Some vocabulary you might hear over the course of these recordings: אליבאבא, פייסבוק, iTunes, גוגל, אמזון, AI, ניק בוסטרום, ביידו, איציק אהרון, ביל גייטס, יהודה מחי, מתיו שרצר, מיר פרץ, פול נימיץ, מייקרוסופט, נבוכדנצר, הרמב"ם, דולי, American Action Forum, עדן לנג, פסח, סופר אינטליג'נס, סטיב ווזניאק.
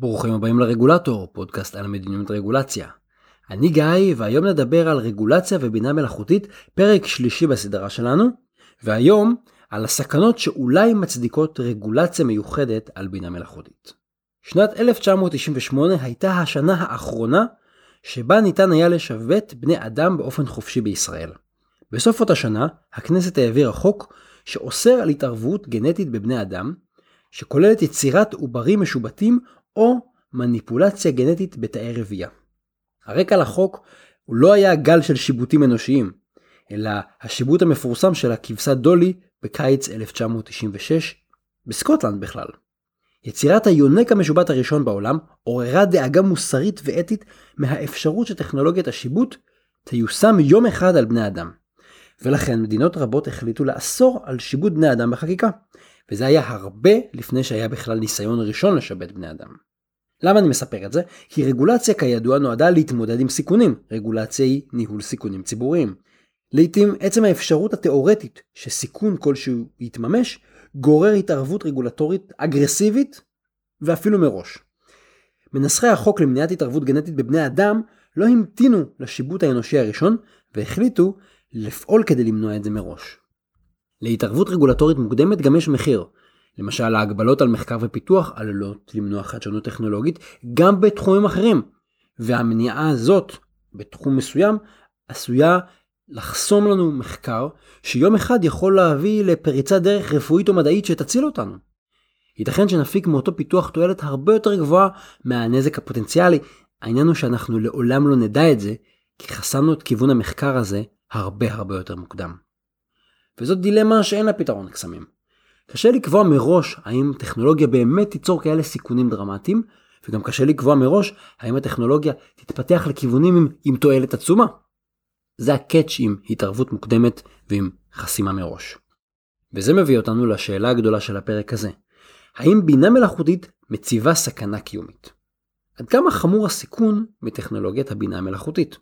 ברוכים הבאים לרגולטור, פודקאסט על מדיניות רגולציה. אני גיא, והיום נדבר על רגולציה ובינה מלאכותית, פרק שלישי בסדרה שלנו, והיום על הסכנות שאולי מצדיקות רגולציה מיוחדת על בינה מלאכותית. שנת 1998 הייתה השנה האחרונה שבה ניתן היה לשבת בני אדם באופן חופשי בישראל. בסוף אותה שנה, הכנסת העבירה חוק שאוסר על התערבות גנטית בבני אדם, שכוללת יצירת עוברים משובטים או מניפולציה גנטית בתאי רבייה. הרקע לחוק הוא לא היה גל של שיבוטים אנושיים, אלא השיבוט המפורסם של הכבשה דולי בקיץ 1996, בסקוטלנד בכלל. יצירת היונק המשובט הראשון בעולם עוררה דאגה מוסרית ואתית מהאפשרות שטכנולוגיית השיבוט תיושם יום אחד על בני אדם. ולכן מדינות רבות החליטו לאסור על שיבוט בני אדם בחקיקה. וזה היה הרבה לפני שהיה בכלל ניסיון ראשון לשבת בני אדם. למה אני מספר את זה? כי רגולציה כידוע נועדה להתמודד עם סיכונים. רגולציה היא ניהול סיכונים ציבוריים. לעתים עצם האפשרות התיאורטית שסיכון כלשהו יתממש, גורר התערבות רגולטורית אגרסיבית ואפילו מראש. מנסחי החוק למניעת התערבות גנטית בבני אדם לא המתינו לשיבוט האנושי הראשון, והחליטו לפעול כדי למנוע את זה מראש. להתערבות רגולטורית מוקדמת גם יש מחיר. למשל, ההגבלות על מחקר ופיתוח עלולות למנוע חדשנות טכנולוגית גם בתחומים אחרים. והמניעה הזאת בתחום מסוים עשויה לחסום לנו מחקר שיום אחד יכול להביא לפריצת דרך רפואית או מדעית שתציל אותנו. ייתכן שנפיק מאותו פיתוח תועלת הרבה יותר גבוהה מהנזק הפוטנציאלי. העניין הוא שאנחנו לעולם לא נדע את זה, כי חסמנו את כיוון המחקר הזה הרבה יותר מוקדם. וזאת דילמה שאין לה פתרון קסמים. קשה לקבוע מראש האם טכנולוגיה באמת תיצור כאלה סיכונים דרמטיים, וגם קשה לקבוע מראש האם הטכנולוגיה תתפתח לכיוונים עם תועלת עצומה. זה הקאץ' עם התערבות מוקדמת ועם חסימה מראש. וזה מביא אותנו לשאלה הגדולה של הפרק הזה. האם בינה מלאכותית מציבה סכנה קיומית? עד כמה חמור הסיכון מטכנולוגיית הבינה המלאכותית?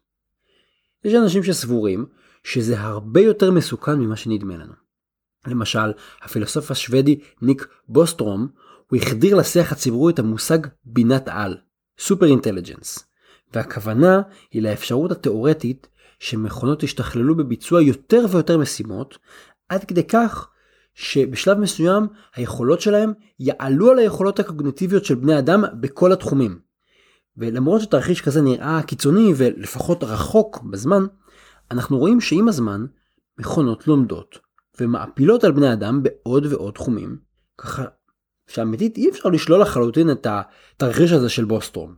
יש אנשים שסבורים שזה הרבה יותר מסוכן ממה שנדמה לנו. למשל, הפילוסוף השוודי ניק בוסטרום, הוא החדיר לשיח הציבורי את המושג בינת על, סופר אינטליג'נס, והכוונה היא לאפשרות התיאורטית שמכונות השתכללו בביצוע יותר ויותר משימות, עד כדי כך שבשלב מסוים היכולות שלהם יעלו על היכולות הקוגניטיביות של בני אדם בכל התחומים. ולמרות שתרחיש כזה נראה קיצוני ולפחות רחוק בזמן, אנחנו רואים שעם הזמן מכונות לומדות ומעפילות על בני אדם בעוד ועוד תחומים, ככה שאמיתית אי אפשר לשלול לחלוטין את התרחיש הזה של בוסטרום.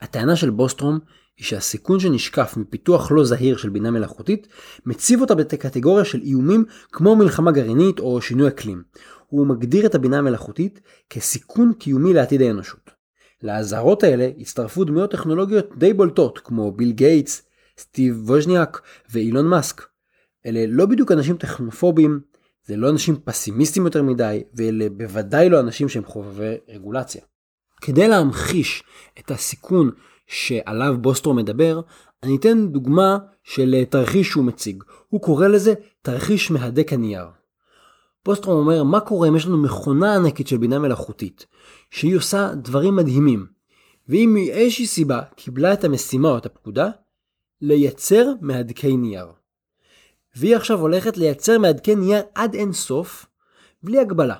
הטענה של בוסטרום היא שהסיכון שנשקף מפיתוח לא זהיר של בינה מלאכותית מציב אותה בקטגוריה של איומים כמו מלחמה גרעינית או שינוי אקלים. הוא מגדיר את הבינה המלאכותית כסיכון קיומי לעתיד האנושות. להזהרות האלה הצטרפו דמויות טכנולוגיות די בולטות כמו ביל גייטס, סטיב ווזניאק ואילון מאסק. אלה לא בדיוק אנשים טכנופובים, זה לא אנשים פסימיסטים יותר מדי, ואלה בוודאי לא אנשים שהם חובבי רגולציה. כדי להמחיש את הסיכון שעליו בוסטרום מדבר, אני אתן דוגמה של תרחיש שהוא מציג. הוא קורא לזה תרחיש מהדק הנייר. בוסטרום אומר, מה קורה אם יש לנו מכונה ענקית של בינה מלאכותית, שהיא עושה דברים מדהימים, ואם מאיזושהי סיבה קיבלה את המשימה או את הפקודה, לייצר מהדקי נייר. והיא עכשיו הולכת לייצר מהדקי נייר עד אין סוף, בלי הגבלה.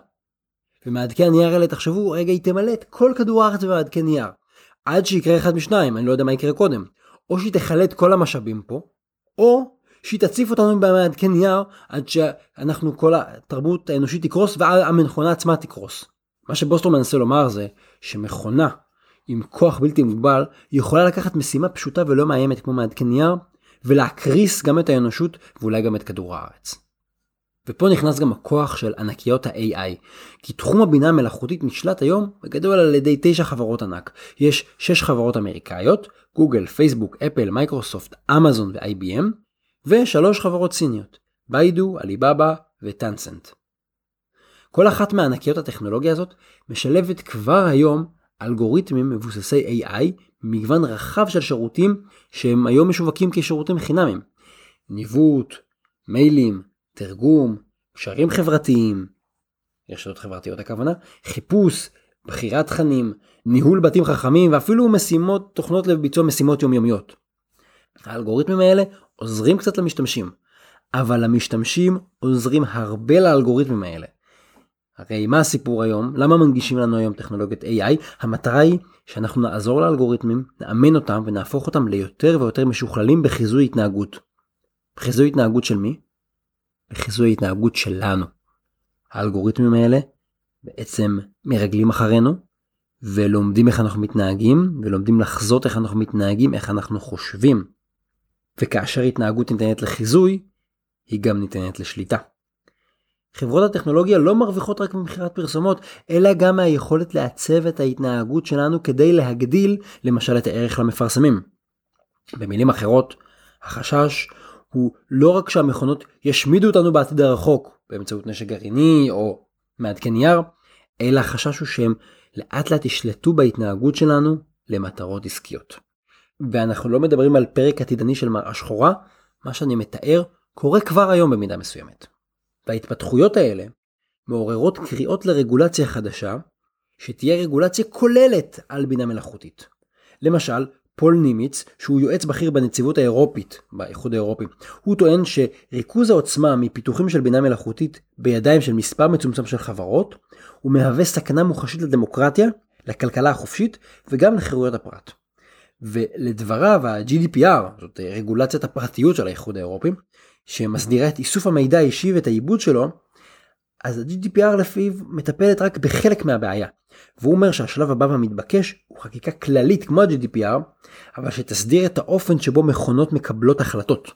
ומהדקי הנייר האלה, תחשבו, רגע היא תמלא את כל כדור הארץ במהדקי נייר, עד שיקרה אחד משניים, אני לא יודע מה יקרה קודם. או שהיא תחלה את כל המשאבים פה, או שהיא תציף אותנו במהדקי נייר, עד שאנחנו כל התרבות האנושית תקרוס, והמכונה עצמה תקרוס. מה שבוסטרום מנסה לומר זה, שמכונה עם כוח בלתי מוגבל, היא יכולה לקחת משימה פשוטה ולא מאיימת כמו מהדקי נייר, ולהקריס גם את האנושות ואולי גם את כדור הארץ. ופה נכנס גם הכוח של ענקיות ה-AI, כי תחום הבינה המלאכותית נשלט היום בגדול על ידי 9 חברות ענק. יש 6 חברות אמריקאיות, גוגל, פייסבוק, אפל, מייקרוסופט, אמזון ו-IBM, ו3 חברות סיניות, ביידו, אליבאבא וטנסנט. כל אחת מהענקיות הטכנולוגיה הזאת משלבת כבר היום אלגוריתמים מבוססי AI, מגוון רחב של שירותים שהם היום משווקים כשירותים חינמים. ניווט, מיילים, תרגום, קשרים חברתיים, רשתות חברתיות הכוונה, חיפוש, בחירת תכנים, ניהול בתים חכמים ואפילו משימות תוכנות לביצוע משימות יומיומיות. האלגוריתמים האלה עוזרים קצת למשתמשים, אבל המשתמשים עוזרים הרבה לאלגוריתמים האלה. הרי מה הסיפור היום? למה מנגישים לנו היום טכנולוגיית AI? המטרה היא שאנחנו נעזור לאלגוריתמים, נאמן אותם ונהפוך אותם ליותר ויותר משוכללים בחיזוי התנהגות. בחיזוי התנהגות של מי? בחיזוי התנהגות שלנו. האלגוריתמים האלה בעצם מרגלים אחרינו ולומדים איך אנחנו מתנהגים ולומדים לחזות איך אנחנו מתנהגים, איך אנחנו חושבים. וכאשר התנהגות ניתנת לחיזוי, היא גם ניתנת לשליטה. חברות הטכנולוגיה לא מרוויחות רק ממכירת פרסומות, אלא גם מהיכולת לעצב את ההתנהגות שלנו כדי להגדיל, למשל, את הערך למפרסמים. במילים אחרות, החשש הוא לא רק שהמכונות ישמידו אותנו בעתיד הרחוק, באמצעות נשק גרעיני או מעדכן נייר, אלא החשש הוא שהם לאט לאט ישלטו בהתנהגות שלנו למטרות עסקיות. ואנחנו לא מדברים על פרק עתידני של מראה שחורה, מה שאני מתאר קורה כבר היום במידה מסוימת. וההתפתחויות האלה מעוררות קריאות לרגולציה חדשה, שתהיה רגולציה כוללת על בינה מלאכותית. למשל, פול נימיץ, שהוא יועץ בכיר בנציבות האירופית, באיחוד האירופי, הוא טוען שריכוז העוצמה מפיתוחים של בינה מלאכותית בידיים של מספר מצומצם של חברות, הוא מהווה סכנה מוחשית לדמוקרטיה, לכלכלה החופשית וגם לחירויות הפרט. ולדבריו, ה-GDPR, זאת רגולציית הפרטיות של האיחוד האירופי, שמסדירה את איסוף המידע האישי ואת העיבוד שלו, אז ה-GDPR לפיו מטפלת רק בחלק מהבעיה. והוא אומר שהשלב הבא והמתבקש הוא חקיקה כללית כמו ה-GDPR, אבל שתסדיר את האופן שבו מכונות מקבלות החלטות.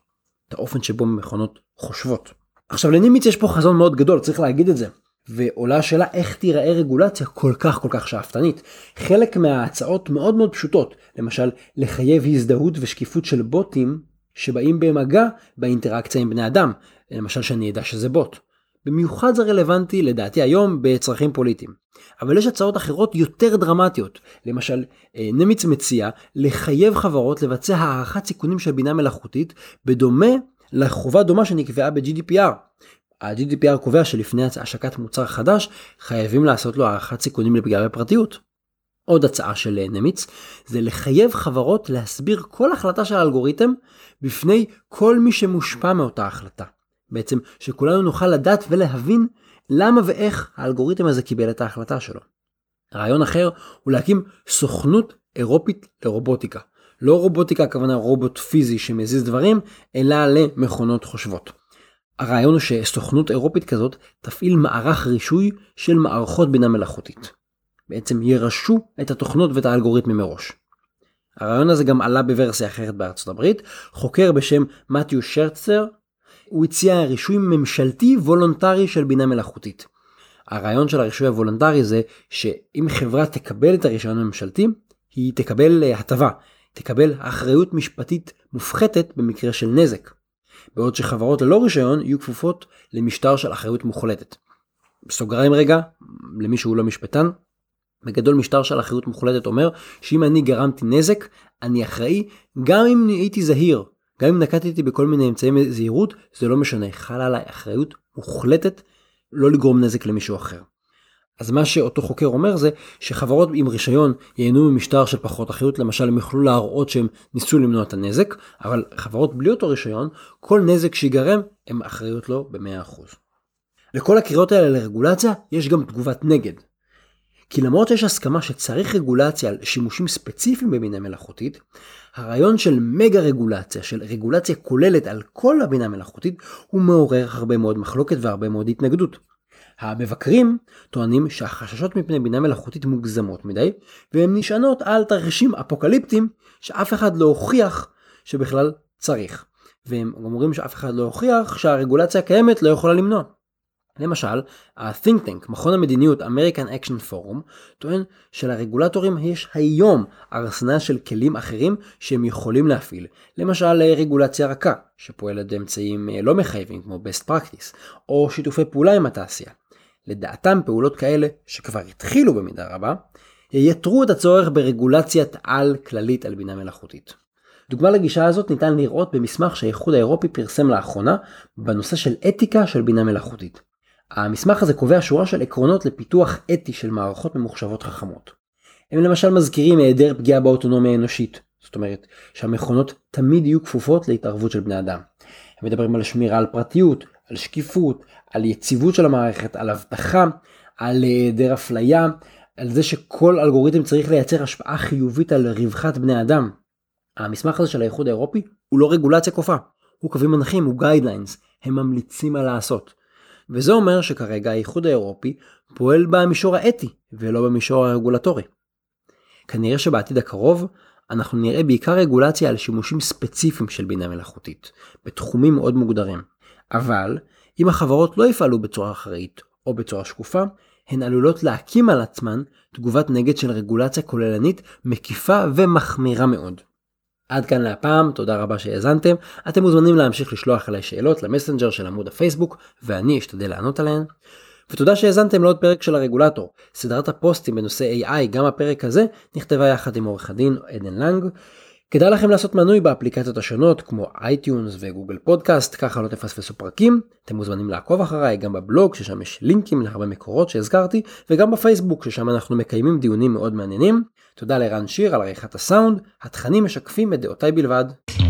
את האופן שבו מכונות חושבות. עכשיו לנימיץ יש פה חזון מאוד גדול, צריך להגיד את זה. ועולה השאלה איך תיראה רגולציה כל כך שאפתנית. חלק מההצעות מאוד מאוד פשוטות, למשל לחייב הזדהות ושקיפות של בוטים שבאים במגע באינטראקציה עם בני אדם, למשל שאני ידע שזה בוט. במיוחד זה רלוונטי לדעתי היום בצרכים פוליטיים. אבל יש הצעות אחרות יותר דרמטיות. למשל, נימיץ מציע לחייב חברות לבצע הערכת סיכונים של בינה מלאכותית בדומה לחובה דומה שנקבעה ב-GDPR. ה-GDPR קובע שלפני השקת מוצר חדש חייבים לעשות לו הערכת סיכונים לפגיעה בפרטיות. עוד הצעה של נימיץ זה לחייב חברות להסביר כל החלטה של האלגוריתם בפני כל מי שמושפע מאותה החלטה. בעצם שכולנו נוכל לדעת ולהבין למה ואיך האלגוריתם הזה קיבל את ההחלטה שלו. רעיון אחר הוא להקים סוכנות אירופית לרובוטיקה. לא רובוטיקה הכוונה רובוט פיזי שמזיז דברים, אלא למכונות חושבות. הרעיון הוא שסוכנות אירופית כזאת תפעיל מערך רישוי של מערכות בינה מלאכותית. בעצם ירשו את התוכנות ואת האלגוריתמים מראש. הרעיון הזה גם עלה בוורסיה אחרת בארצות הברית. חוקר בשם מתיו שרצר, הוא הציע רישוי ממשלתי וולונטרי של בינה מלאכותית. הרעיון של הרישוי הוולונטרי זה שאם חברה תקבל את הרישיון הממשלתי, היא תקבל הטבה, תקבל אחריות משפטית מופחתת במקרה של נזק. בעוד שחברות ללא רישיון יהיו כפופות למשטר של אחריות מוחלטת. בסוגריים רגע, למי שהוא לא משפטן, בגדול משטר של אחריות מוחלטת אומר שאם אני גרמתי נזק, אני אחראי גם אם הייתי זהיר. גם אם נקטתי בכל מיני אמצעי זהירות, זה לא משנה, חלה עליי אחריות מוחלטת לא לגרום נזק למישהו אחר. אז מה שאותו חוקר אומר זה שחברות עם רישיון ייהנו ממשטר של פחות אחריות, למשל הם יוכלו להראות שהם ניסו למנוע את הנזק, אבל חברות בלי אותו רישיון, כל נזק שיגרם הם אחריות לו ב-100%. לכל הקריאות האלה לרגולציה יש גם תגובת נגד. כי למרות שיש הסכמה שצריך רגולציה על שימושים ספציפיים בבינה מלאכותית, הרעיון של מגה רגולציה, של רגולציה כוללת על כל הבינה מלאכותית, הוא מעורר הרבה מאוד מחלוקת והרבה מאוד התנגדות. המבקרים טוענים שהחששות מפני בינה מלאכותית מוגזמות מדי, והן נשענות על תרחישים אפוקליפטיים שאף אחד לא הוכיח שבכלל צריך. והם אומרים שאף אחד לא הוכיח שהרגולציה הקיימת לא יכולה למנוע. למשל, ה-Think Tank, מכון המדיניות American Action Forum, טוען שלרגולטורים יש היום ארסנל של כלים אחרים שהם יכולים להפעיל. למשל, רגולציה רכה, שפועלת באמצעים לא מחייבים כמו Best Practice, או שיתופי פעולה עם התעשייה. לדעתם, פעולות כאלה, שכבר התחילו במידה רבה, ייתרו את הצורך ברגולציית על כללית על בינה מלאכותית. דוגמה לגישה הזאת ניתן לראות במסמך שהאיחוד האירופי פרסם לאחרונה בנושא של אתיקה של בינה מלאכותית. המסמך הזה קובע שורה של עקרונות לפיתוח אתי של מערכות ממוחשבות חכמות. הם למשל מזכירים היעדר פגיעה באוטונומיה האנושית, זאת אומרת שהמכונות תמיד יהיו כפופות להתערבות של בני אדם. הם מדברים על שמירה על פרטיות, על שקיפות, על יציבות של המערכת, על הבטחה, על היעדר אפליה, על זה שכל אלגוריתם צריך לייצר השפעה חיובית על רווחת בני אדם. המסמך הזה של האיחוד האירופי הוא לא רגולציה כופה, הוא קווים מנחים, הוא גיידליינס, הם ממליצים מה לעשות. וזה אומר שכרגע האיחוד האירופי פועל במישור האתי ולא במישור הרגולטורי. כנראה שבעתיד הקרוב אנחנו נראה בעיקר רגולציה על שימושים ספציפיים של בינה מלאכותית, בתחומים מאוד מוגדרים. אבל אם החברות לא יפעלו בצורה אחראית או בצורה שקופה, הן עלולות להקים על עצמן תגובת נגד של רגולציה כוללנית, מקיפה ומחמירה מאוד. עד כאן להפעם, תודה רבה שהאזנתם. אתם מוזמנים להמשיך לשלוח עליי שאלות למסנג'ר של עמוד הפייסבוק, ואני אשתדל לענות עליהן. ותודה שהאזנתם לעוד פרק של הרגולטור. סדרת הפוסטים בנושא AI, גם הפרק הזה, נכתבה יחד עם עורך הדין עדן לנג. כדאי לכם לעשות מנוי באפליקציות השונות כמו iTunes וגוגל פודקאסט, ככה לא תפספסו פרקים. אתם מוזמנים לעקוב אחריי גם בבלוג, ששם יש לינקים להרבה מקורות שהזכרתי, וגם בפייסבוק, ששם אנחנו מקיימים דיונים מאוד מעניינים. תודה לרן שיר על עריכת הסאונד, התכנים משקפים את דעותיי בלבד.